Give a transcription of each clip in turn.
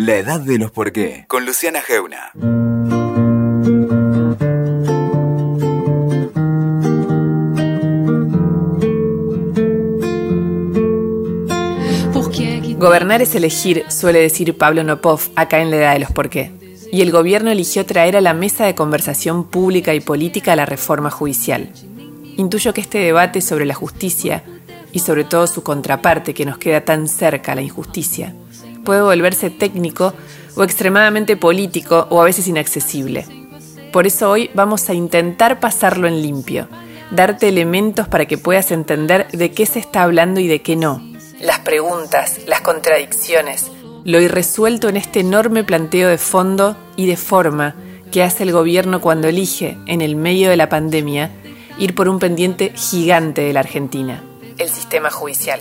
La Edad de los Porqués, con Luciana Geuna. Gobernar es elegir, suele decir Pablo Nopov acá en La Edad de los Porqués. Y el gobierno eligió traer a la mesa de conversación pública y política la reforma judicial. Intuyo que este debate sobre la justicia, y sobre todo su contraparte que nos queda tan cerca, la injusticia, puede volverse técnico o extremadamente político o a veces inaccesible. Por eso hoy vamos a intentar pasarlo en limpio, darte elementos para que puedas entender de qué se está hablando y de qué no. Las preguntas, las contradicciones, lo irresuelto en este enorme planteo de fondo y de forma que hace el gobierno cuando elige, en el medio de la pandemia, ir por un pendiente gigante de la Argentina: el sistema judicial.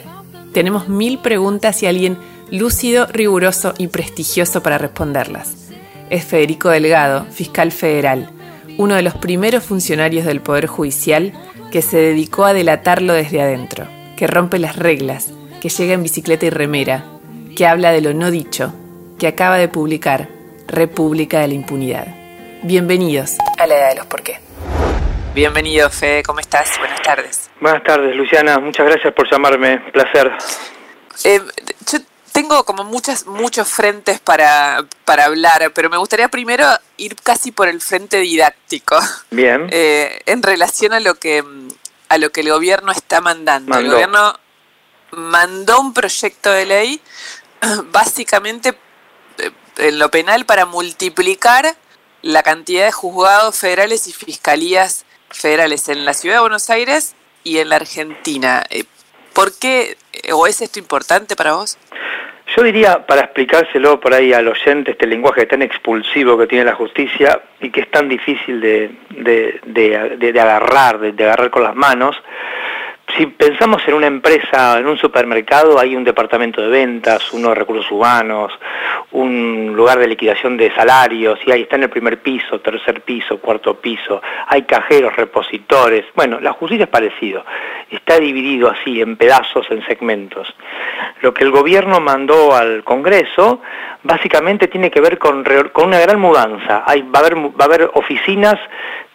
Tenemos 1000 preguntas y alguien lúcido, riguroso y prestigioso para responderlas. Es Federico Delgado, fiscal federal, uno de los primeros funcionarios del Poder Judicial que se dedicó a delatarlo desde adentro, que rompe las reglas, que llega en bicicleta y remera, que habla de lo no dicho, que acaba de publicar República de la Impunidad. Bienvenidos a La Edad de los Porqués. Bienvenido, Fede, ¿cómo estás? Buenas tardes. Buenas tardes, Luciana, muchas gracias por llamarme, un placer. Yo tengo como muchos frentes para hablar, pero me gustaría primero ir casi por el frente didáctico. Bien. En relación a lo que el gobierno está mandando. El gobierno mandó un proyecto de ley básicamente en lo penal para multiplicar la cantidad de juzgados federales y fiscalías federales en la Ciudad de Buenos Aires y en la Argentina. ¿Por qué? ¿O es esto importante para vos? Yo diría, para explicárselo por ahí al oyente, este lenguaje tan expulsivo que tiene la justicia y que es tan difícil de agarrar con las manos. Si pensamos en una empresa, en un supermercado, hay un departamento de ventas, uno de recursos humanos, un lugar de liquidación de salarios, y ahí está en el primer piso, tercer piso, cuarto piso, hay cajeros, repositores. Bueno, la justicia es parecido, está dividido así en pedazos, en segmentos. Lo que el gobierno mandó al Congreso básicamente tiene que ver con una gran mudanza. Va a haber oficinas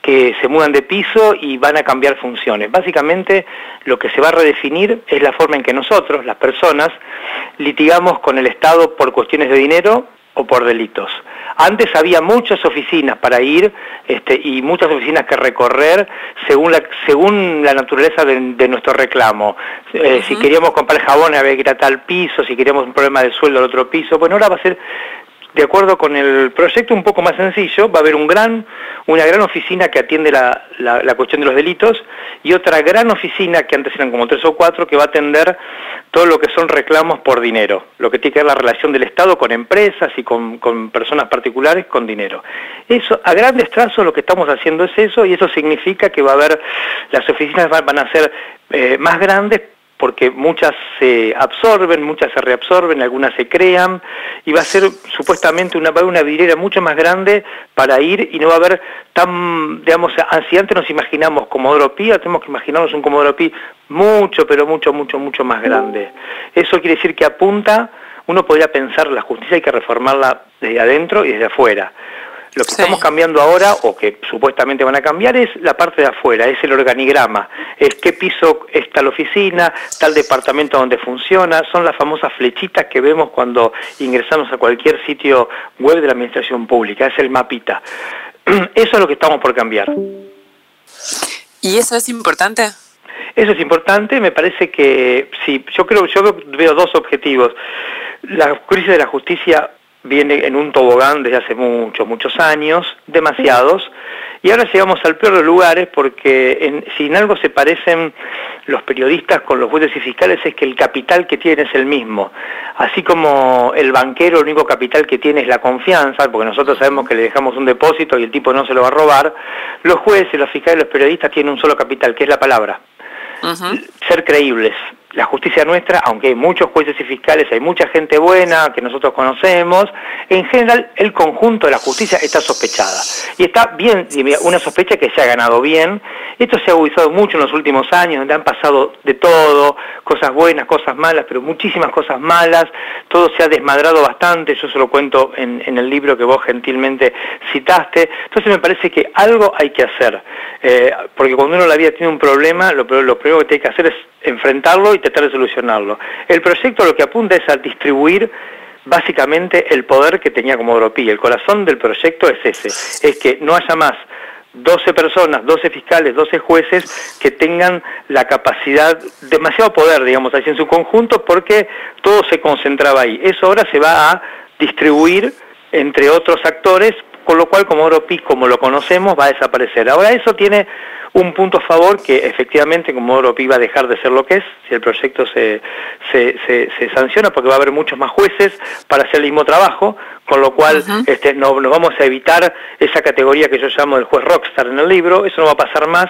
que se mudan de piso y van a cambiar funciones. Básicamente lo que se va a redefinir es la forma en que nosotros, las personas, litigamos con el Estado por cuestiones de dinero o por delitos. Antes había muchas oficinas para ir y muchas oficinas que recorrer según la naturaleza de nuestro reclamo. Uh-huh. Si queríamos comprar jabón había que ir a tal piso, si queríamos un problema de sueldo al otro piso. Bueno, ahora va a ser, de acuerdo con el proyecto, un poco más sencillo. Va a haber una gran oficina que atiende la cuestión de los delitos y otra gran oficina, que antes eran como 3 o 4, que va a atender todo lo que son reclamos por dinero, lo que tiene que ver la relación del Estado con empresas y con personas particulares con dinero. Eso, a grandes trazos, lo que estamos haciendo es eso, y eso significa que va a haber, las oficinas van a ser más grandes, porque muchas se absorben, muchas se reabsorben, algunas se crean, y va a ser supuestamente una vidriera mucho más grande para ir, y no va a haber tan, digamos, si antes nos imaginamos Comodoro Py, ahora tenemos que imaginarnos un Comodoro Py mucho más grande. Eso quiere decir que apunta, uno podría pensar, la justicia hay que reformarla desde adentro y desde afuera. Lo que estamos cambiando ahora, o que supuestamente van a cambiar, es la parte de afuera, es el organigrama, es qué piso está la oficina, tal departamento donde funciona, son las famosas flechitas que vemos cuando ingresamos a cualquier sitio web de la administración pública, es el mapita. Eso es lo que estamos por cambiar. ¿Y eso es importante? Eso es importante, me parece que sí. Yo veo dos objetivos. La crisis de la justicia viene en un tobogán desde hace muchos años, demasiados, y ahora llegamos al peor de lugares, porque si en algo se parecen los periodistas con los jueces y fiscales es que el capital que tienen es el mismo. Así como el banquero, el único capital que tiene es la confianza, porque nosotros sabemos que le dejamos un depósito y el tipo no se lo va a robar, los jueces, los fiscales, los periodistas tienen un solo capital, que es la palabra. Uh-huh. Ser creíbles, la justicia nuestra, aunque hay muchos jueces y fiscales, hay mucha gente buena que nosotros conocemos, en general el conjunto de la justicia está sospechada. Y está bien, una sospecha que se ha ganado bien. Esto se ha agudizado mucho en los últimos años, donde han pasado de todo, cosas buenas, cosas malas, pero muchísimas cosas malas. Todo se ha desmadrado bastante, yo se lo cuento en el libro que vos gentilmente citaste. Entonces me parece que algo hay que hacer. Porque cuando uno en la vida tiene un problema, lo primero que tiene que hacer es enfrentarlo y tratar de solucionarlo. El proyecto lo que apunta es a distribuir básicamente el poder que tenía Comodoro Py. El corazón del proyecto es ese, es que no haya más 12 personas, 12 fiscales, 12 jueces que tengan la capacidad, demasiado poder, digamos, así en su conjunto, porque todo se concentraba ahí. Eso ahora se va a distribuir entre otros actores, con lo cual Comodoro Py, como lo conocemos, va a desaparecer. Ahora eso tiene un punto a favor, que efectivamente Comodoro Py va a dejar de ser lo que es, si el proyecto se sanciona, porque va a haber muchos más jueces para hacer el mismo trabajo, con lo cual nos vamos a evitar esa categoría que yo llamo del juez rockstar en el libro. Eso no va a pasar más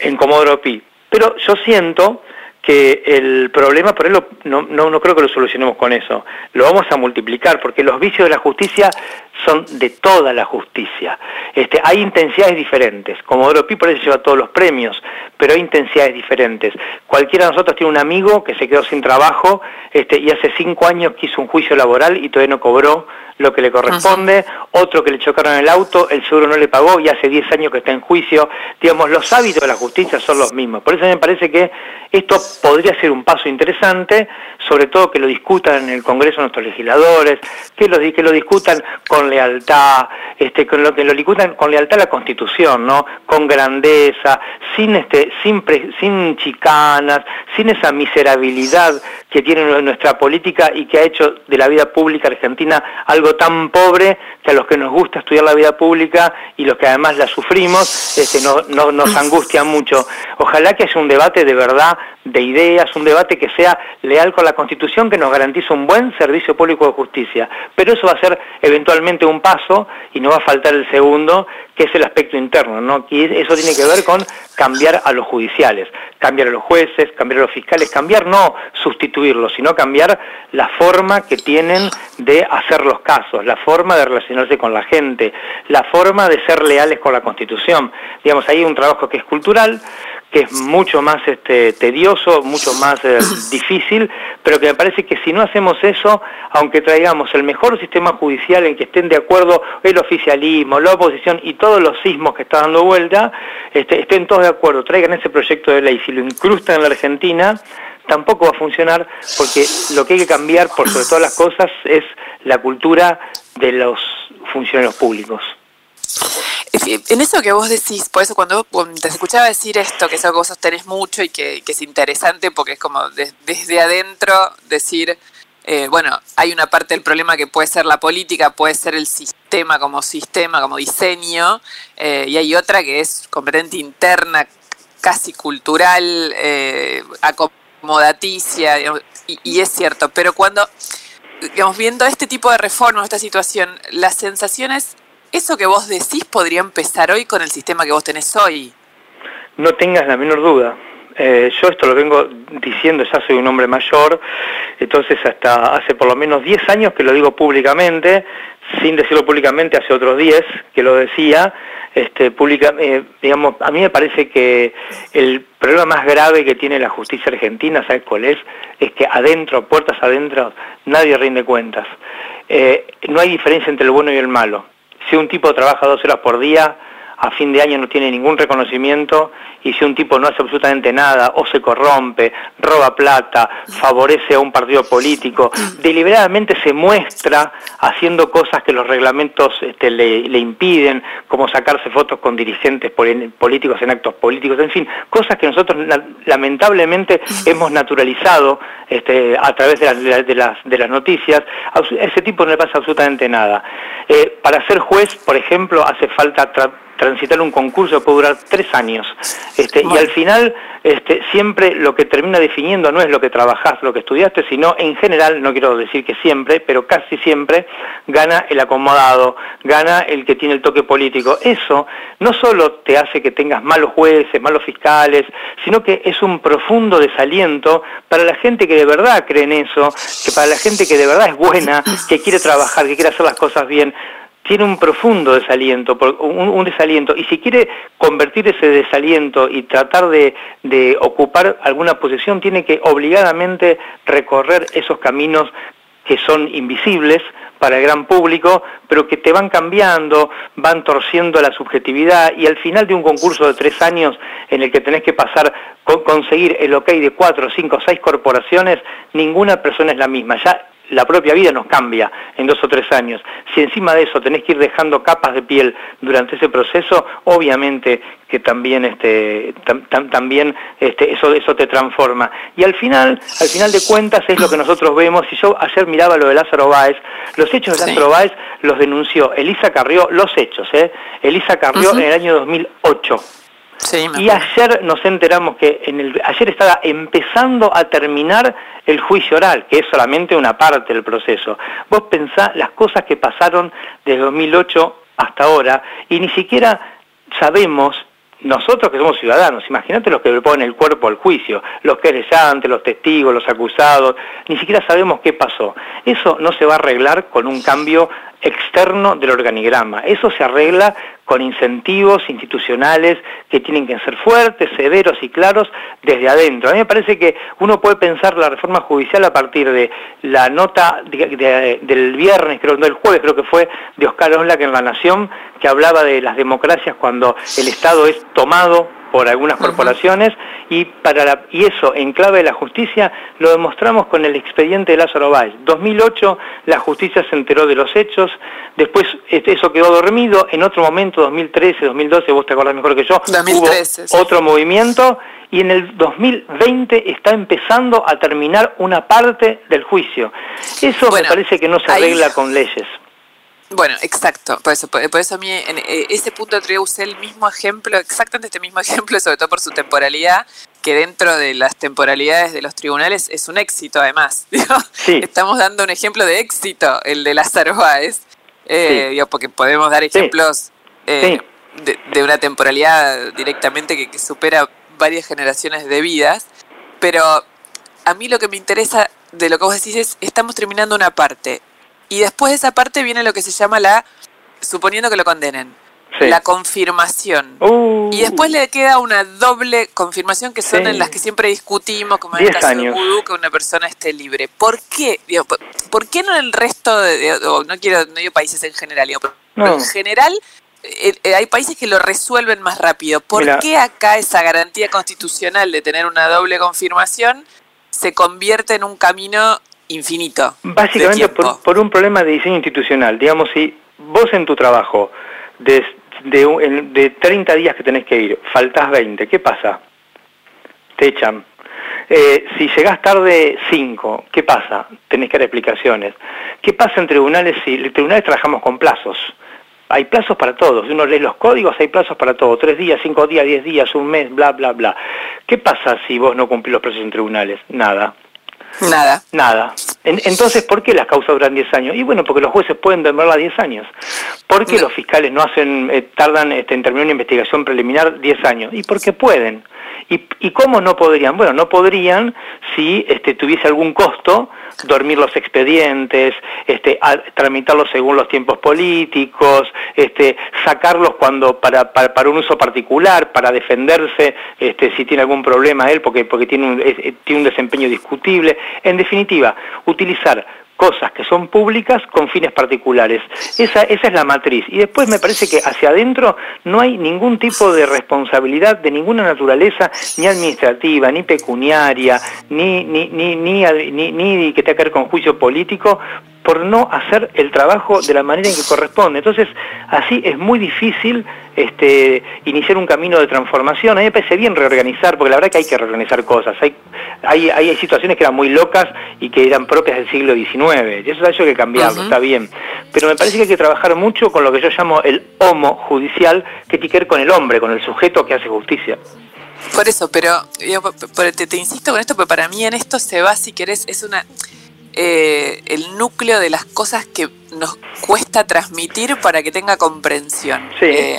en Comodoro Py. Pero yo siento que el problema, por eso no creo que lo solucionemos con eso, lo vamos a multiplicar, porque los vicios de la justicia son de toda la justicia. Hay intensidades diferentes. Comodoro Py por eso lleva todos los premios, pero hay intensidades diferentes. Cualquiera de nosotros tiene un amigo que se quedó sin trabajo y hace 5 años quiso un juicio laboral y todavía no cobró lo que le corresponde. Otro que le chocaron el auto, el seguro no le pagó y hace 10 años que está en juicio. Digamos, los hábitos de la justicia son los mismos. Por eso me parece que esto podría ser un paso interesante, sobre todo que lo discutan en el Congreso nuestros legisladores, que lo discutan con lealtad, que lo discutan con lealtad a la Constitución, ¿no? Con grandeza, sin chicanas, sin esa miserabilidad que tiene nuestra política y que ha hecho de la vida pública argentina algo tan pobre que a los que nos gusta estudiar la vida pública y los que además la sufrimos nos angustia mucho. Ojalá que haya un debate de verdad, de ideas, un debate que sea leal con la Constitución, que nos garantice un buen servicio público de justicia. Pero eso va a ser eventualmente un paso y nos va a faltar el segundo, que es el aspecto interno, ¿no? Y eso tiene que ver con cambiar a los judiciales, cambiar a los jueces, cambiar a los fiscales, cambiar no sustituirlos, sino cambiar la forma que tienen de hacer los casos, la forma de relacionarse con la gente, la forma de ser leales con la Constitución. Digamos, ahí hay un trabajo que es cultural, que es mucho más tedioso, mucho más difícil, pero que me parece que si no hacemos eso, aunque traigamos el mejor sistema judicial en que estén de acuerdo el oficialismo, la oposición y todos los sismos que están dando vuelta, estén todos de acuerdo, traigan ese proyecto de ley, si lo incrustan en la Argentina, tampoco va a funcionar, porque lo que hay que cambiar por sobre todas las cosas es la cultura de los funcionarios públicos. En eso que vos decís, por eso cuando te escuchaba decir esto, que es algo que vos sostenés mucho y que es interesante porque es como desde adentro decir, bueno, hay una parte del problema que puede ser la política, puede ser el sistema, como diseño, y hay otra que es completamente interna, casi cultural, acomodaticia, digamos, y es cierto, pero cuando, digamos, viendo este tipo de reformas, esta situación, las sensaciones... ¿Eso que vos decís podría empezar hoy con el sistema que vos tenés hoy? No tengas la menor duda. Yo esto lo vengo diciendo, ya soy un hombre mayor, entonces hasta hace por lo menos 10 años que lo digo públicamente, sin decirlo públicamente hace otros 10 que lo decía, digamos, a mí me parece que el problema más grave que tiene la justicia argentina, ¿sabes cuál es? Es que adentro, puertas adentro, nadie rinde cuentas. No hay diferencia entre el bueno y el malo. Si un tipo trabaja 2 horas por día, a fin de año no tiene ningún reconocimiento, y si un tipo no hace absolutamente nada, o se corrompe, roba plata, favorece a un partido político, deliberadamente se muestra haciendo cosas que los reglamentos le impiden, como sacarse fotos con dirigentes políticos en actos políticos, en fin, cosas que nosotros lamentablemente hemos naturalizado a través de las noticias. A ese tipo no le pasa absolutamente nada. Para ser juez, por ejemplo, hace falta transitar un concurso que puede durar 3 años. Y al final siempre lo que termina definiendo no es lo que trabajás, lo que estudiaste, sino en general, no quiero decir que siempre, pero casi siempre, gana el acomodado, gana el que tiene el toque político. Eso no solo te hace que tengas malos jueces, malos fiscales, sino que es un profundo desaliento para la gente que de verdad cree en eso, que para la gente que de verdad es buena, que quiere trabajar, que quiere hacer las cosas bien. Tiene un profundo desaliento, un desaliento, y si quiere convertir ese desaliento y tratar de ocupar alguna posición, tiene que obligadamente recorrer esos caminos que son invisibles para el gran público, pero que te van cambiando, van torciendo la subjetividad, y al final de un concurso de 3 años en el que tenés que pasar, conseguir el ok de 4, 5, 6 corporaciones, ninguna persona es la misma. Ya la propia vida nos cambia en 2 o 3 años. Si encima de eso tenés que ir dejando capas de piel durante ese proceso, obviamente que también eso te transforma. Y al final de cuentas es lo que nosotros vemos. Y yo ayer miraba lo de Lázaro Báez, los hechos de Lázaro Báez los denunció Elisa Carrió, los hechos, Elisa Carrió en el año 2008. Sí, y ayer nos enteramos que ayer estaba empezando a terminar el juicio oral, que es solamente una parte del proceso. Vos pensá las cosas que pasaron desde 2008 hasta ahora, y ni siquiera sabemos, nosotros que somos ciudadanos, imagínate los que le ponen el cuerpo al juicio, los querellantes, los testigos, los acusados, ni siquiera sabemos qué pasó. Eso no se va a arreglar con un cambio externo del organigrama. Eso se arregla con incentivos institucionales que tienen que ser fuertes, severos y claros desde adentro. A mí me parece que uno puede pensar la reforma judicial a partir de la nota del viernes, del jueves que fue, de Oscar Oszlak en La Nación, que hablaba de las democracias cuando el Estado es tomado por algunas corporaciones, y eso en clave de la justicia lo demostramos con el expediente de Lázaro Báez. 2008 la justicia se enteró de los hechos, después eso quedó dormido, en otro momento 2013, 2012, vos te acordás mejor que yo, 2013, hubo otro movimiento, y en el 2020 está empezando a terminar una parte del juicio. Eso me parece que no se arregla con leyes. Bueno, exacto, por eso a mí en ese punto usé el mismo ejemplo, exactamente este mismo ejemplo, sobre todo por su temporalidad, que dentro de las temporalidades de los tribunales es un éxito además, digo, sí. Estamos dando un ejemplo de éxito, el de Lázaro Báez, sí. Digo, porque podemos dar ejemplos de una temporalidad directamente que supera varias generaciones de vidas, pero a mí lo que me interesa de lo que vos decís es, estamos terminando una parte. Y después de esa parte viene lo que se llama suponiendo que lo condenen, la confirmación. Y después le queda una doble confirmación, que son en las que siempre discutimos, como en el caso del vudú, que una persona esté libre. ¿Por qué? Digo, ¿por qué no en el resto no digo países en general, digo, pero en general hay países que lo resuelven más rápido? ¿Por qué acá esa garantía constitucional de tener una doble confirmación se convierte en un camino infinito? Básicamente por un problema de diseño institucional. Digamos, si vos en tu trabajo, de 30 días que tenés que ir, faltás 20, ¿qué pasa? Te echan. Si llegás tarde 5, ¿qué pasa? Tenés que dar explicaciones. ¿Qué pasa en tribunales? Si en tribunales trabajamos con plazos. Hay plazos para todos. Si uno lee los códigos, hay plazos para todo. 3 días, 5 días, 10 días, un mes, bla, bla, bla. ¿Qué pasa si vos no cumplís los plazos en tribunales? Nada. Entonces, ¿por qué las causas duran 10 años? Y bueno, porque los jueces pueden demorarlas 10 años. ¿Por qué los fiscales no hacen, tardan en terminar una investigación preliminar 10 años? Y porque pueden. ¿Y cómo no podrían? Bueno, no podrían si tuviese algún costo dormir los expedientes, tramitarlos según los tiempos políticos, sacarlos cuando para un uso particular, para defenderse si tiene algún problema él, porque tiene un desempeño discutible. En definitiva, utilizar cosas que son públicas con fines particulares. Esa es la matriz. Y después me parece que hacia adentro no hay ningún tipo de responsabilidad de ninguna naturaleza, ni administrativa, ni pecuniaria, ni que tenga que ver con juicio político, por no hacer el trabajo de la manera en que corresponde. Entonces, así es muy difícil iniciar un camino de transformación. A mí me parece bien reorganizar, porque la verdad que hay que reorganizar cosas. Hay situaciones que eran muy locas y que eran propias del siglo XIX. Eso hay que cambiarlo, está bien. pero me parece que hay que trabajar mucho con lo que yo llamo el homo judicial, que tiene que ver con el hombre, con el sujeto que hace justicia. Por eso, pero yo te insisto con esto, porque para mí en esto se va, si querés, es una el núcleo de las cosas que nos cuesta transmitir para que tenga comprensión. Sí.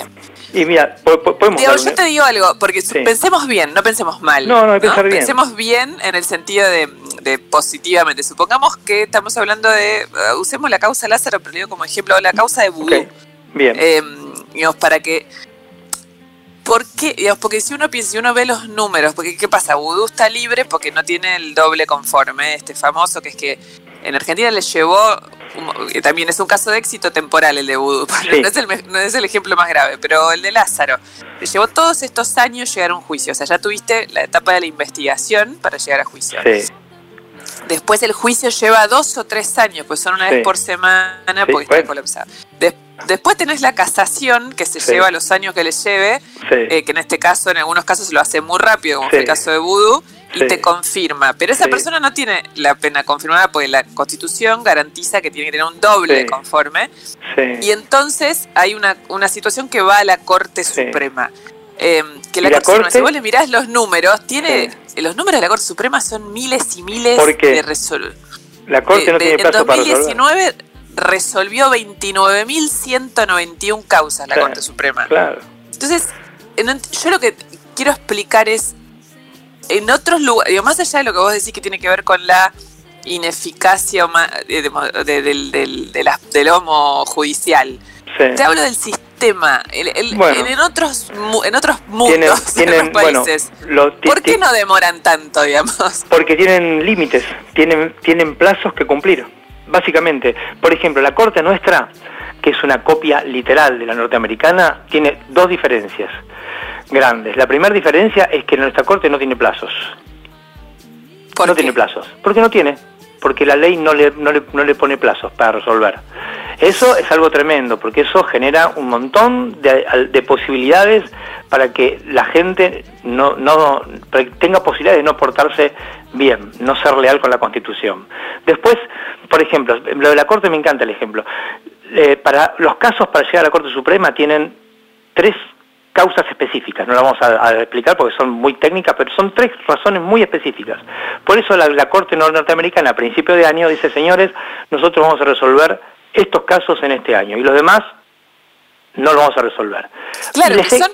Y mira, podemos... Digo, yo te digo algo, porque sí, pensemos bien, no pensemos mal. No, no, hay que pensar bien. Pensemos bien en el sentido de positivamente. Supongamos que estamos hablando de... usemos la causa Lázaro, pero digo como ejemplo, la causa de vudú. Okay. Bien. Digamos, para que... ¿Por qué? Digamos, porque si uno piensa, si uno ve los números, porque ¿qué pasa? Vudú está libre porque no tiene el doble conforme, este famoso, que es que en Argentina le llevó... También es un caso de éxito temporal el de vudú, sí. no es el ejemplo más grave, pero el de Lázaro le llevó todos estos años llegar a un juicio. O sea, ya tuviste la etapa de la investigación para llegar a juicio. Sí. Después el juicio lleva 2 o 3 años, pues son una vez por semana, porque está colapsado. Después tenés la casación, que se lleva los años que le lleve, que en este caso, en algunos casos lo hace muy rápido, como fue el caso de vudú, y te confirma. Pero esa persona no tiene la pena confirmada, porque la Constitución garantiza que tiene que tener un doble conforme. Sí. Y entonces hay una situación que va a la Corte Suprema. Que la Corte Suprema, si vos le mirás los números, tiene... Los números de la Corte Suprema son miles y miles de resoluciones. La Corte no tiene plazo para resolver. En 2019 resolvió 29.191 causas la Corte Suprema. Claro. Entonces, yo lo que quiero explicar es, en otros lugares, digo, más allá de lo que vos decís que tiene que ver con la ineficacia del homo judicial, te hablo del sistema. Bueno, en otros mundos, en otros países, ¿por qué no demoran tanto, digamos? Porque tienen límites, tienen plazos que cumplir, básicamente. Por ejemplo, la Corte nuestra, que es una copia literal de la norteamericana, tiene 2 diferencias grandes. La primera diferencia es que nuestra Corte no tiene plazos. ¿Por qué? Tiene plazos. ¿Por qué no tiene? Porque la ley no le pone plazos para resolver. Eso es algo tremendo, porque eso genera un montón de posibilidades para que la gente no tenga posibilidades de no portarse bien, no ser leal con la Constitución. Después, por ejemplo, lo de la Corte, me encanta el ejemplo. Para los casos para llegar a la Corte Suprema tienen 3 causas específicas, no las vamos a explicar porque son muy técnicas, pero son 3 razones muy específicas. Por eso la Corte norteamericana a principio de año dice: señores, nosotros vamos a resolver estos casos en este año y los demás no los vamos a resolver. Claro, que son,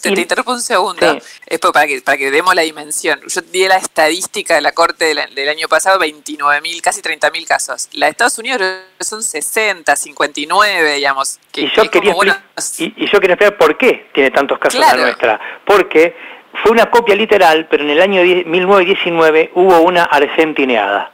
te interrumpo un segundo, es para que demos la dimensión. Yo di la estadística de la Corte del año pasado, 29.000, casi 30.000 casos. La de Estados Unidos son 60, 59, digamos. Yo quería explicar por qué tiene tantos casos la nuestra. Porque fue una copia literal, pero en el año 1919 hubo una argentineada.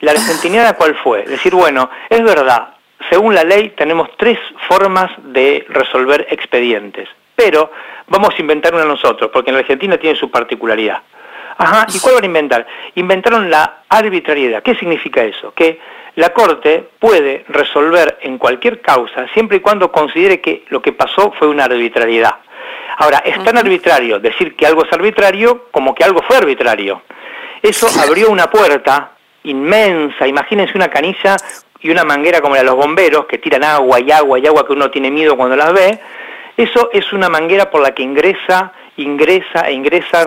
¿La argentineada cuál fue? Decir, bueno, es verdad, según la ley tenemos 3 formas de resolver expedientes, pero vamos a inventar una nosotros, porque en la Argentina tiene su particularidad. Ajá, ¿y cuál van a inventar? Inventaron la arbitrariedad. ¿Qué significa eso? Que la Corte puede resolver en cualquier causa, siempre y cuando considere que lo que pasó fue una arbitrariedad. Ahora, es tan arbitrario decir que algo es arbitrario como que algo fue arbitrario. Eso abrió una puerta inmensa. Imagínense una canilla y una manguera como la de los bomberos, que tiran agua y agua y agua, que uno tiene miedo cuando las ve. Eso es una manguera por la que ingresan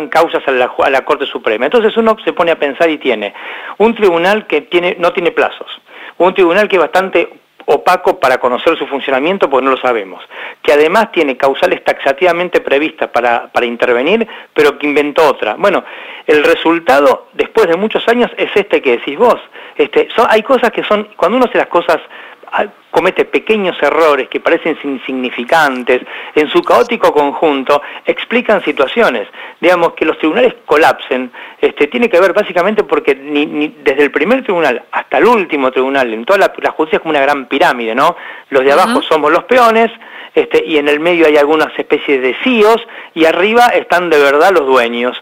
causas a la Corte Suprema. Entonces uno se pone a pensar y tiene un tribunal que no tiene plazos, un tribunal que es bastante opaco para conocer su funcionamiento porque no lo sabemos, que además tiene causales taxativamente previstas para intervenir, pero que inventó otra. Bueno, el resultado después de muchos años es este que decís vos. Hay cosas que son, cuando uno hace las cosas, comete pequeños errores que parecen insignificantes, en su caótico conjunto explican situaciones. Digamos que los tribunales colapsen, tiene que ver básicamente porque desde el primer tribunal hasta el último tribunal, en toda la justicia es como una gran pirámide, ¿no? Los de abajo somos los peones, y en el medio hay algunas especies de CEOs, y arriba están de verdad los dueños.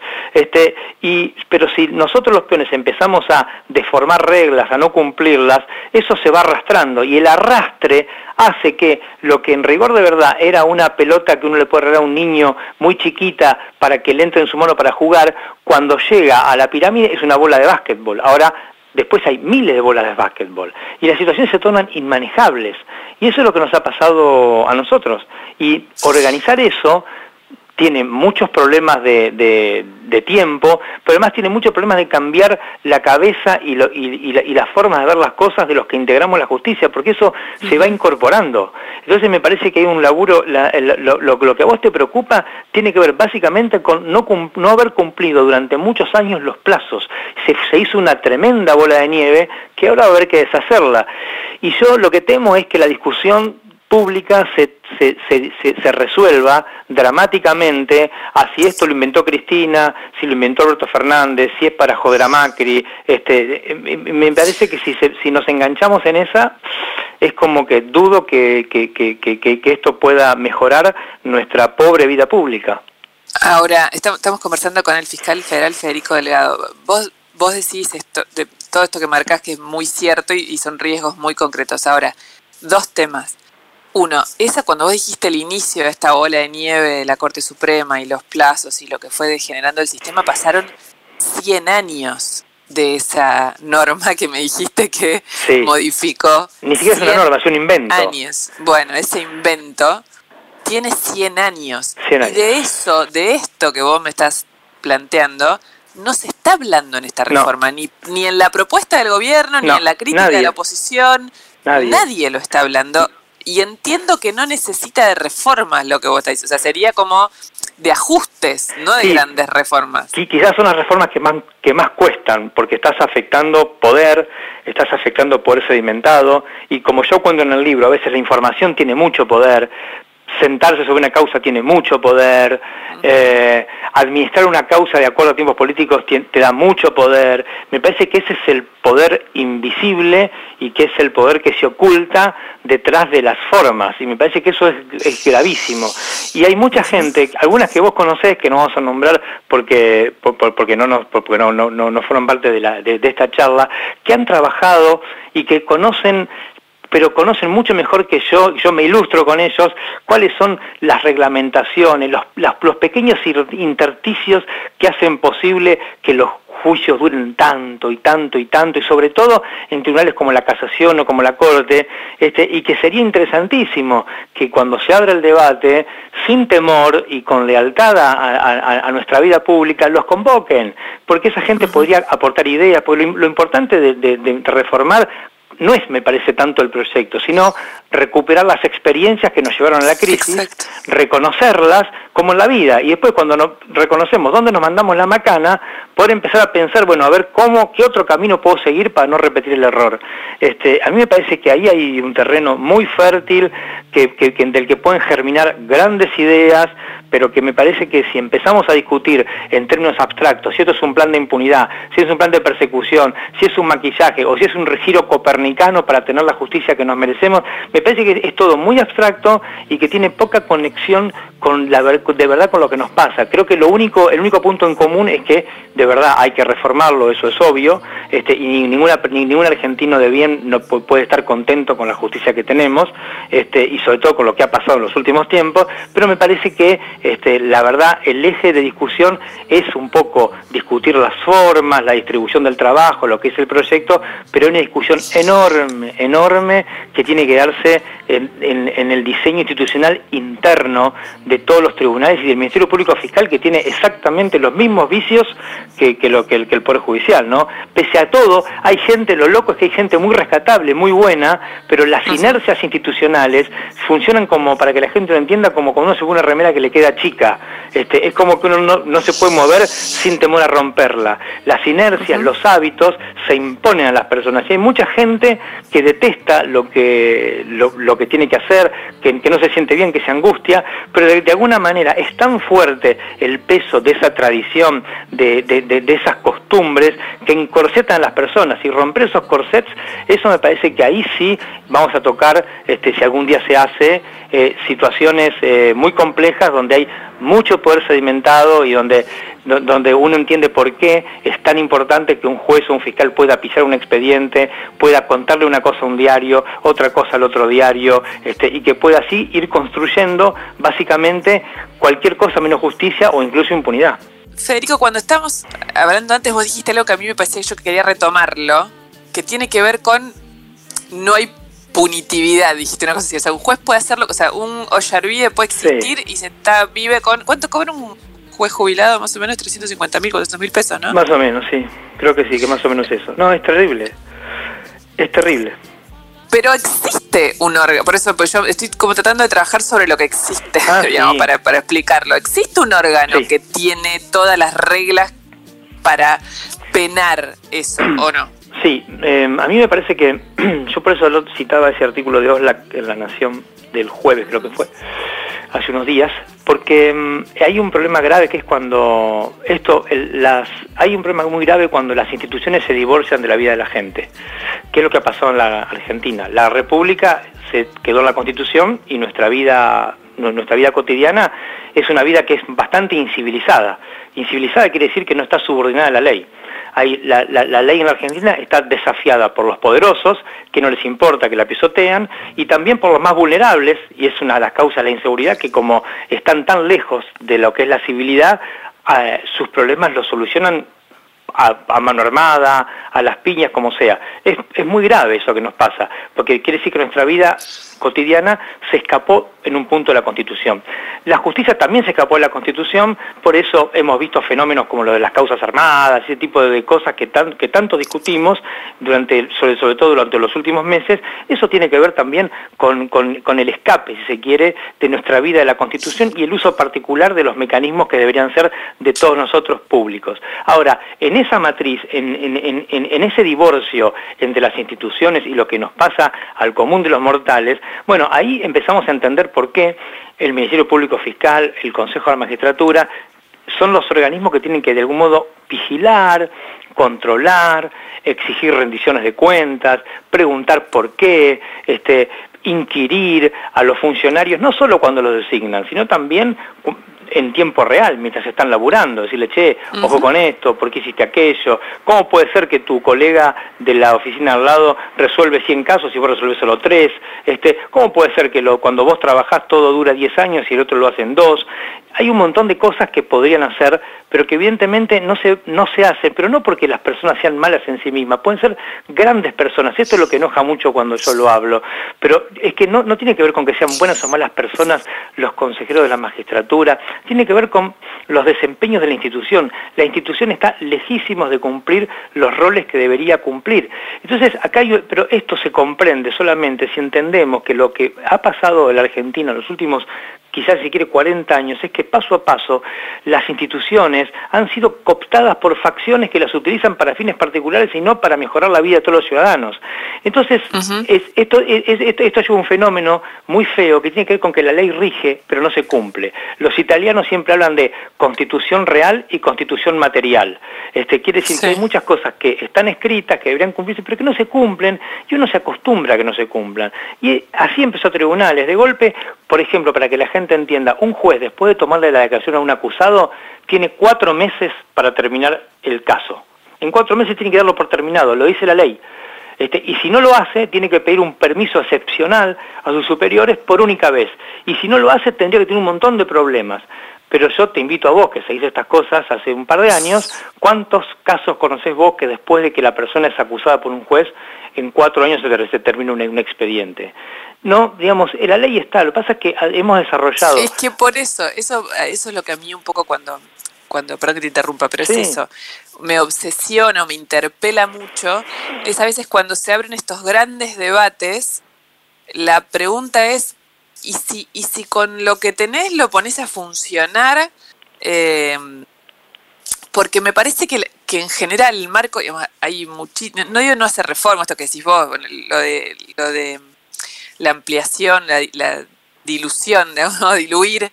Pero si nosotros los peones empezamos a deformar reglas, a no cumplirlas, eso se va arrastrando, y el arrastre hace que lo que en rigor de verdad era una pelota que uno le puede regalar a un niño muy chiquita para que le entre en su mano para jugar, cuando llega a la pirámide es una bola de básquetbol. Ahora Después hay miles de bolas de básquetbol y las situaciones se tornan inmanejables. Y eso es lo que nos ha pasado a nosotros. Y organizar eso tiene muchos problemas de tiempo, pero además tiene muchos problemas de cambiar la cabeza y las formas de ver las cosas de los que integramos la justicia, porque eso se va incorporando. Entonces me parece que hay un laburo, lo que a vos te preocupa tiene que ver básicamente con no haber cumplido durante muchos años los plazos. Se hizo una tremenda bola de nieve que ahora va a haber que deshacerla. Y yo lo que temo es que la discusión pública se resuelva dramáticamente a si esto lo inventó Cristina, si lo inventó Alberto Fernández, si es para joder a Macri. Me parece que si nos enganchamos en esa, es como que dudo que esto pueda mejorar nuestra pobre vida pública. Ahora, estamos conversando con el fiscal federal Federico Delgado. Vos decís esto, de todo esto que marcás, que es muy cierto y son riesgos muy concretos. Ahora, dos temas. Uno, esa cuando vos dijiste el inicio de esta ola de nieve de la Corte Suprema y los plazos y lo que fue degenerando el sistema, pasaron 100 años de esa norma que me dijiste que modificó. Ni siquiera es una norma, es un invento. Años. Bueno, ese invento tiene 100 años. 100 años. Y de eso, de esto que vos me estás planteando, no se está hablando en esta reforma, no. ni en la propuesta del gobierno, ni en la crítica de la oposición. Nadie lo está hablando. Y entiendo que no necesita de reformas lo que vos estás diciendo. O sea, sería como de ajustes, no de grandes reformas. Sí, quizás son las reformas que más cuestan, porque estás afectando poder, estás afectando poder sedimentado. Y como yo cuento en el libro, a veces la información tiene mucho poder, sentarse sobre una causa tiene mucho poder, administrar una causa de acuerdo a tiempos políticos te da mucho poder. Me parece que ese es el poder invisible y que es el poder que se oculta detrás de las formas, y me parece que eso es gravísimo. Y hay mucha gente, algunas que vos conocés, que no vamos a nombrar porque no fueron parte de esta charla, que han trabajado y que conocen, pero conocen mucho mejor que yo me ilustro con ellos, cuáles son las reglamentaciones, los pequeños intersticios que hacen posible que los juicios duren tanto y tanto y tanto, y sobre todo en tribunales como la Casación o como la Corte, y que sería interesantísimo que cuando se abra el debate, sin temor y con lealtad a nuestra vida pública, los convoquen, porque esa gente podría aportar ideas, porque lo importante de reformar no es, me parece, tanto el proyecto, sino recuperar las experiencias que nos llevaron a la crisis, reconocerlas como en la vida, y después cuando nos reconocemos dónde nos mandamos la macana, poder empezar a pensar, bueno, a ver qué otro camino puedo seguir para no repetir el error. A mí me parece que ahí hay un terreno muy fértil del que pueden germinar grandes ideas, pero que me parece que si empezamos a discutir en términos abstractos, si esto es un plan de impunidad, si es un plan de persecución, si es un maquillaje o si es un giro copernicano para tener la justicia que nos merecemos, me parece que es todo muy abstracto y que tiene poca conexión de verdad con lo que nos pasa. Creo que el único punto en común es que de verdad hay que reformarlo, eso es obvio, y ningún argentino de bien no puede estar contento con la justicia que tenemos, y sobre todo con lo que ha pasado en los últimos tiempos, pero me parece que la verdad, el eje de discusión es un poco discutir las formas, la distribución del trabajo, lo que es el proyecto, pero hay una discusión enorme, enorme, que tiene que darse en el diseño institucional interno de todos los tribunales y del Ministerio Público Fiscal, que tiene exactamente los mismos vicios que el Poder Judicial, ¿no? Pese a todo, hay gente, lo loco es que hay gente muy rescatable, muy buena, pero las inercias institucionales funcionan como, para que la gente lo entienda, como cuando uno se pone una remera que le queda chica. Es como que uno no se puede mover sin temor a romperla. Las inercias, los hábitos se imponen a las personas. Y hay mucha gente que detesta lo que tiene que hacer, que no se siente bien, que se angustia, pero de alguna manera es tan fuerte el peso de esa tradición, de esas costumbres que encorsetan a las personas. Y romper esos corsets, eso me parece que ahí sí vamos a tocar, si algún día se hace, situaciones muy complejas donde hay mucho poder sedimentado y donde uno entiende por qué es tan importante que un juez o un fiscal pueda pisar un expediente, pueda contarle una cosa a un diario, otra cosa al otro diario, y que pueda así ir construyendo básicamente cualquier cosa menos justicia o incluso impunidad. Federico, cuando estamos hablando antes, vos dijiste algo que a mí me parecía que yo quería retomarlo, que tiene que ver con no hay punitividad, dijiste una cosa así. O sea, un juez puede hacerlo, o sea, un Ollarvide puede existir, sí, y se está, vive con... ¿Cuánto cobra un juez jubilado? Más o menos 350.000, 400.000 pesos, ¿no? Más o menos, sí. Creo que sí, que más o menos eso. No, es terrible. Es terrible. Pero existe un órgano, por eso pues yo estoy como tratando de trabajar sobre lo que existe, digamos, sí, para explicarlo. Existe un órgano, sí, que tiene todas las reglas para penar eso, ¿o no? Sí, a mí me parece que, yo por eso citaba ese artículo de Oszlak en La Nación del jueves, creo que fue, hace unos días, porque hay un problema grave que es cuando hay un problema muy grave cuando las instituciones se divorcian de la vida de la gente, que es lo que ha pasado en la Argentina. La República se quedó en la Constitución y nuestra vida cotidiana es una vida que es bastante incivilizada. Incivilizada quiere decir que no está subordinada a la ley. La ley en la Argentina está desafiada por los poderosos, que no les importa, que la pisotean, y también por los más vulnerables, y es una de las causas de la inseguridad, que como están tan lejos de lo que es la civilidad, sus problemas los solucionan a mano armada, a las piñas, como sea. Es muy grave eso que nos pasa, porque quiere decir que nuestra vida cotidiana se escapó en un punto de la Constitución. La justicia también se escapó de la Constitución, por eso hemos visto fenómenos como lo de las causas armadas, ese tipo de cosas que tanto discutimos, sobre todo durante los últimos meses. Eso tiene que ver también con el escape, si se quiere, de nuestra vida de la Constitución y el uso particular de los mecanismos que deberían ser de todos nosotros públicos. Ahora, en esa matriz, en ese divorcio entre las instituciones y lo que nos pasa al común de los mortales, bueno, ahí empezamos a entender por qué el Ministerio Público Fiscal, el Consejo de la Magistratura, son los organismos que tienen que de algún modo vigilar, controlar, exigir rendiciones de cuentas, preguntar por qué, inquirir a los funcionarios, no solo cuando los designan, sino también en tiempo real, mientras están laburando, decirle, che, ojo con esto, ¿por qué hiciste aquello? ¿Cómo puede ser que tu colega de la oficina al lado resuelve 100 casos y vos resolvés solo 3? ¿Cómo puede ser que cuando vos trabajás todo dura 10 años y el otro lo hace en 2? Hay un montón de cosas que podrían hacer, pero que evidentemente no se hacen, pero no porque las personas sean malas en sí mismas, pueden ser grandes personas. Esto es lo que enoja mucho cuando yo lo hablo, pero es que no tiene que ver con que sean buenas o malas personas los consejeros de la magistratura, tiene que ver con los desempeños de la institución. La institución está lejísimos de cumplir los roles que debería cumplir. Entonces, pero esto se comprende solamente si entendemos que lo que ha pasado en la Argentina en los últimos, quizás si quiere, 40 años, es que paso a paso las instituciones han sido cooptadas por facciones que las utilizan para fines particulares y no para mejorar la vida de todos los ciudadanos. Entonces, esto es un fenómeno muy feo que tiene que ver con que la ley rige, pero no se cumple. Los italianos siempre hablan de constitución real y constitución material. Quiere decir, sí, que hay muchas cosas que están escritas, que deberían cumplirse, pero que no se cumplen, y uno se acostumbra a que no se cumplan. Y así empezó tribunales. De golpe, por ejemplo, para que la gente entienda, un juez, después de tomarle la declaración a un acusado, tiene 4 meses para terminar el caso. En 4 meses tiene que darlo por terminado, lo dice la ley. Y si no lo hace, tiene que pedir un permiso excepcional a sus superiores por única vez. Y si no lo hace, tendría que tener un montón de problemas. Pero yo te invito a vos, que seguís estas cosas hace un par de años, ¿cuántos casos conocés vos que después de que la persona es acusada por un juez, en 4 años se termina un expediente? No, digamos, la ley está, lo que pasa es que hemos desarrollado... Es que por eso es lo que a mí un poco cuando perdón que te interrumpa, pero sí, es eso, me obsesiona, me interpela mucho, es a veces cuando se abren estos grandes debates, la pregunta es, ¿y si con lo que tenés lo pones a funcionar? Porque me parece que en general el marco, digamos, hay muchísimo, no digo no hacer reforma, esto que decís vos, bueno, lo de la ampliación, la dilución, ¿no? Diluir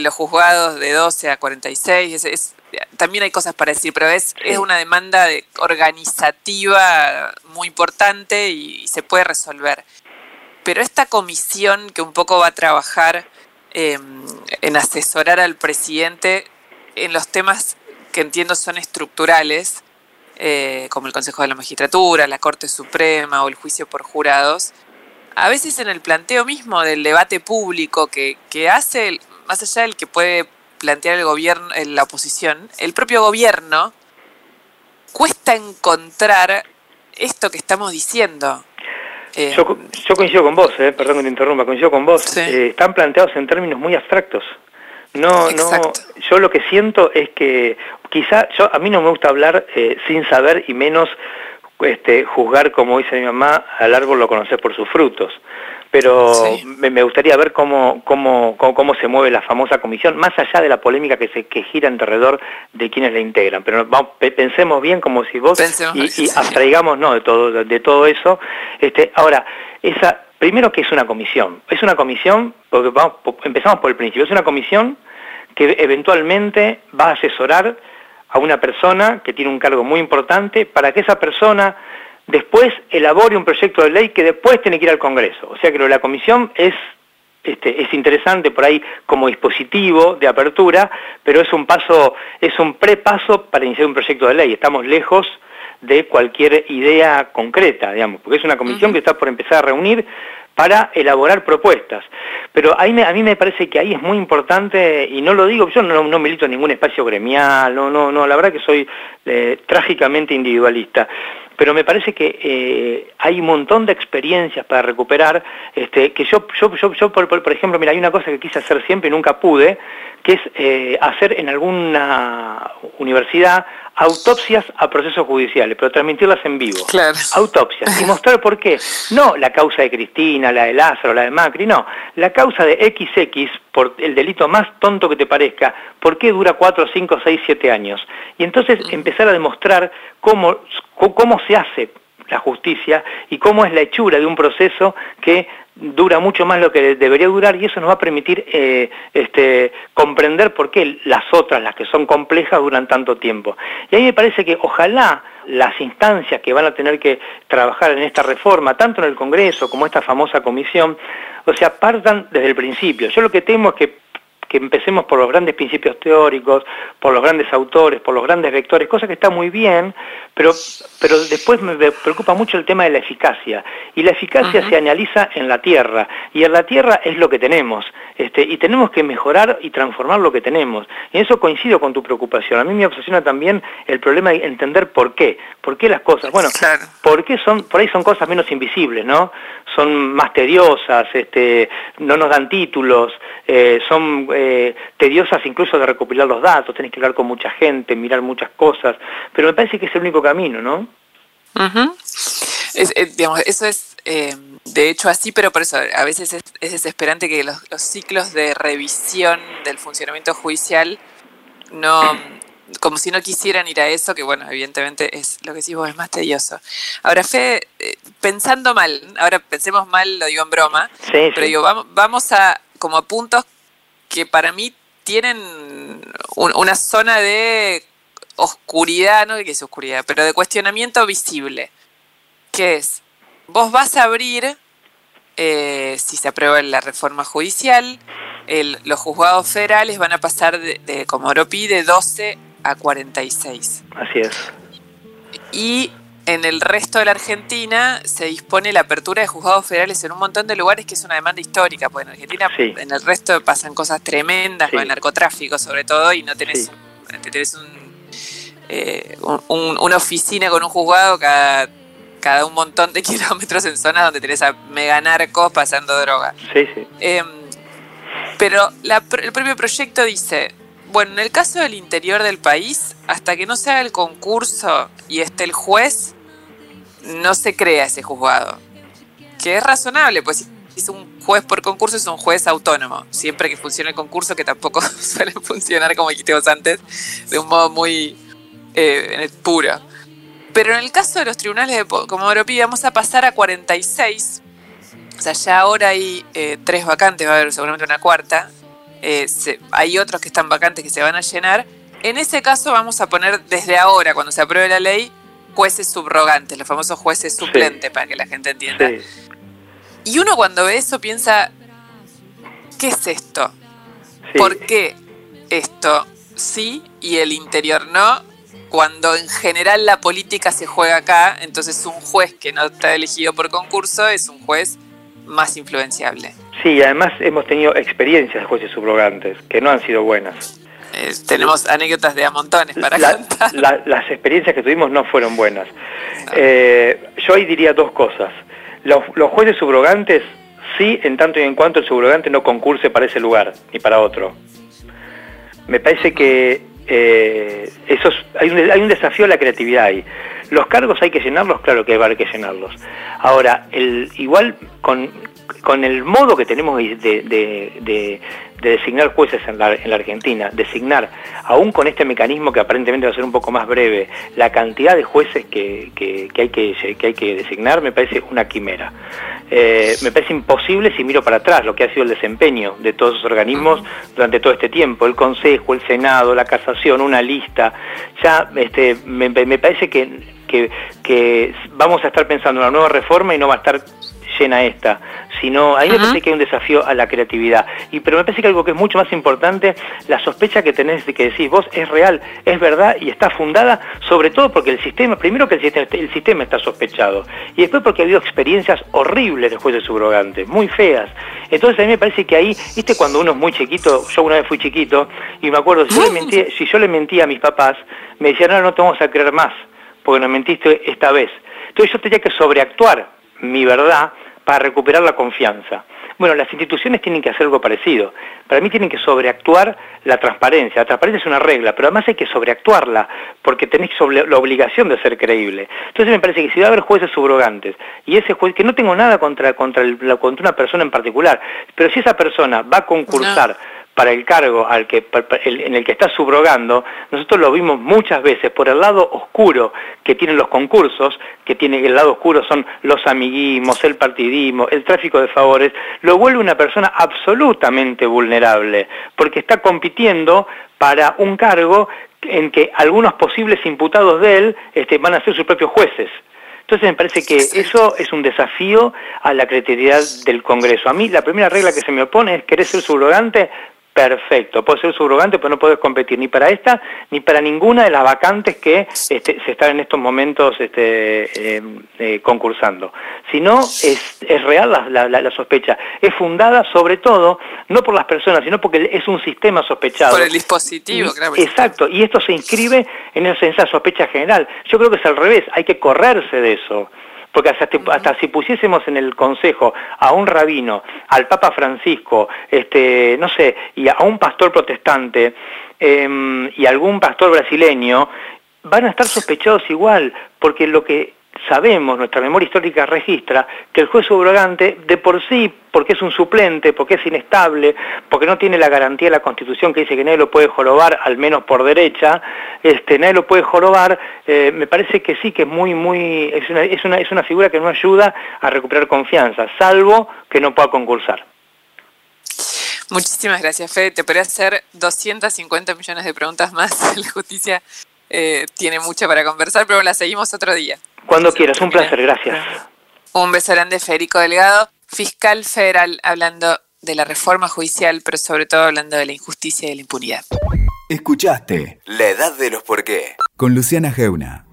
los juzgados de 12 a 46, también hay cosas para decir, pero es una demanda organizativa muy importante y se puede resolver. Pero esta comisión que un poco va a trabajar en asesorar al presidente en los temas que entiendo son estructurales, como el Consejo de la Magistratura, la Corte Suprema o el juicio por jurados, a veces en el planteo mismo del debate público que hace, más allá del que puede plantear el gobierno, la oposición, el propio gobierno, cuesta encontrar esto que estamos diciendo. Yo coincido con vos, perdón que te interrumpa, coincido con vos. Sí. Están planteados en términos muy abstractos. No, exacto. No, yo lo que siento es que quizá, a mí no me gusta hablar sin saber y menos juzgar, como dice mi mamá, al árbol lo conocés por sus frutos. Pero sí, me gustaría ver cómo se mueve la famosa comisión, más allá de la polémica que gira alrededor de quienes la integran. Pero vamos, pensemos bien, como si vos, y abstraigamos no, de todo eso. Ahora, primero que es una comisión. Es una comisión, porque empezamos por el principio, es una comisión que eventualmente va a asesorar a una persona que tiene un cargo muy importante para que esa persona después elabore un proyecto de ley que después tiene que ir al Congreso. O sea que la comisión es interesante por ahí como dispositivo de apertura, pero es un paso, es un prepaso para iniciar un proyecto de ley. Estamos lejos de cualquier idea concreta, digamos, porque es una comisión que está por empezar a reunir para elaborar propuestas. Pero a mí me parece que ahí es muy importante, y no lo digo, yo no milito en ningún espacio gremial, no, la verdad que soy trágicamente individualista. Pero me parece que hay un montón de experiencias para recuperar, que yo por ejemplo, mira, hay una cosa que quise hacer siempre y nunca pude, que es hacer en alguna universidad autopsias a procesos judiciales, pero transmitirlas en vivo. Claro. Autopsias, y mostrar por qué. No la causa de Cristina, la de Lázaro, la de Macri, no. La causa de XX, por el delito más tonto que te parezca, ¿por qué dura 4, 5, 6, 7 años? Y entonces empezar a demostrar cómo se hace la justicia y cómo es la hechura de un proceso que dura mucho más lo que debería durar, y eso nos va a permitir comprender por qué las otras, las que son complejas, duran tanto tiempo. Y ahí me parece que ojalá las instancias que van a tener que trabajar en esta reforma, tanto en el Congreso como esta famosa comisión, o sea, partan desde el principio. Yo lo que temo es que empecemos por los grandes principios teóricos, por los grandes autores, por los grandes vectores, cosa que está muy bien, pero después me preocupa mucho el tema de la eficacia. Y la eficacia se analiza en la tierra, y en la tierra es lo que tenemos, y tenemos que mejorar y transformar lo que tenemos. Y en eso coincido con tu preocupación. A mí me obsesiona también el problema de entender por qué las cosas, bueno, claro, por ahí son cosas menos invisibles, ¿no? Son más tediosas, no nos dan títulos, son tediosas incluso de recopilar los datos, tenés que hablar con mucha gente, mirar muchas cosas, pero me parece que es el único camino, ¿no? Digamos, eso es de hecho así, pero por eso a veces es desesperante que los ciclos de revisión del funcionamiento judicial no... como si no quisieran ir a eso, que bueno, evidentemente es lo que decís vos, es más tedioso. Ahora, Fede, pensando mal, ahora pensemos mal, lo digo en broma, sí, pero digo, vamos a como a puntos que para mí tienen una zona de oscuridad, no sé qué es oscuridad, pero de cuestionamiento visible, que es, vos vas a abrir, si se aprueba la reforma judicial, los juzgados federales van a pasar de Comodoro Py de 12 a 46. Así es. Y en el resto de la Argentina se dispone la apertura de juzgados federales en un montón de lugares, que es una demanda histórica, porque en Argentina, sí, en el resto pasan cosas tremendas, sí, con el narcotráfico sobre todo, y no tenés, sí, tenés una oficina con un juzgado cada un montón de kilómetros en zonas donde tenés a mega narcos pasando droga. Sí, sí. Pero el propio proyecto dice, bueno, en el caso del interior del país, hasta que no se haga el concurso y esté el juez, no se crea ese juzgado. Que es razonable, pues si es un juez por concurso, es un juez autónomo. Siempre que funcione el concurso, que tampoco suele funcionar, como dijiste vos antes, de un modo muy puro. Pero en el caso de los tribunales de Comodoro Py, vamos a pasar a 46. O sea, ya ahora hay 3 vacantes, va a haber seguramente una cuarta. Hay otros que están vacantes que se van a llenar. En ese caso vamos a poner desde ahora, cuando se apruebe la ley, jueces subrogantes, los famosos jueces suplentes, sí, para que la gente entienda. Sí. Y uno cuando ve eso piensa, ¿qué es esto? Sí. ¿Por qué esto sí y el interior no? Cuando en general la política se juega acá, entonces un juez que no está elegido por concurso es un juez más influenciable. Sí, además hemos tenido experiencias de jueces subrogantes que no han sido buenas. Tenemos anécdotas de a montones para contar. Las experiencias que tuvimos no fueron buenas. No. Yo ahí diría dos cosas. Los jueces subrogantes, sí, en tanto y en cuanto el subrogante no concurse para ese lugar ni para otro. Me parece que hay un desafío a la creatividad ahí. Los cargos hay que llenarlos, claro que hay que llenarlos. Ahora, igual con el modo que tenemos de designar jueces en la Argentina, designar, aún con este mecanismo que aparentemente va a ser un poco más breve, la cantidad de jueces que hay que designar, me parece una quimera. Me parece imposible si miro para atrás lo que ha sido el desempeño de todos esos organismos durante todo este tiempo, el Consejo, el Senado, la Casación, una lista. Ya me parece que vamos a estar pensando en una nueva reforma y no va a estar llena esta, sino ahí me parece que hay un desafío a la creatividad, pero me parece que algo que es mucho más importante, la sospecha que tenés de que decís vos es real, es verdad y está fundada, sobre todo porque el sistema, primero que el sistema está sospechado y después porque ha habido experiencias horribles de jueces subrogantes, muy feas. Entonces a mí me parece que ahí, viste, cuando uno es muy chiquito, yo una vez fui chiquito y me acuerdo, si yo le mentí a mis papás, me decían no te vamos a creer más porque nos mentiste esta vez. Entonces yo tenía que sobreactuar mi verdad para recuperar la confianza. Bueno, las instituciones tienen que hacer algo parecido. Para mí tienen que sobreactuar la transparencia. La transparencia es una regla, pero además hay que sobreactuarla, porque tenés la obligación de ser creíble. Entonces me parece que si va a haber jueces subrogantes, y ese juez, que no tengo nada contra una persona en particular, pero si esa persona va a concursar para el cargo en el que está subrogando, nosotros lo vimos muchas veces por el lado oscuro que tienen los concursos, que tiene el lado oscuro son los amiguismos, el partidismo, el tráfico de favores, lo vuelve una persona absolutamente vulnerable, porque está compitiendo para un cargo en que algunos posibles imputados de él van a ser sus propios jueces. Entonces me parece que eso es un desafío a la creatividad del Congreso. A mí la primera regla que se me opone es: ¿querés ser subrogante? Perfecto, puedes ser subrogante, pero no puedes competir ni para esta ni para ninguna de las vacantes que se están en estos momentos concursando. Si no, es real la sospecha, es fundada sobre todo, no por las personas, sino porque es un sistema sospechado. Por el dispositivo, claro. Exacto, y esto se inscribe en esa sospecha general. Yo creo que es al revés, hay que correrse de eso. Porque hasta si pusiésemos en el Consejo a un rabino, al Papa Francisco, no sé, y a un pastor protestante y algún pastor brasileño, van a estar sospechados igual, porque lo que sabemos, nuestra memoria histórica registra que el juez subrogante, de por sí, porque es un suplente, porque es inestable, porque no tiene la garantía de la Constitución que dice que nadie lo puede jorobar, al menos por derecha, nadie lo puede jorobar, me parece que sí, que es una figura que no ayuda a recuperar confianza, salvo que no pueda concursar. Muchísimas gracias, Fede. Te podría hacer 250 millones de preguntas más. La justicia tiene mucho para conversar, pero la seguimos otro día. Cuando quieras, un placer, gracias. Un beso grande, Federico Delgado, fiscal federal, hablando de la reforma judicial, pero sobre todo hablando de la injusticia y de la impunidad. Escuchaste La Edad de los Porqués, con Luciana Geuna.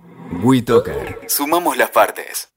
We Talker. Sumamos las partes.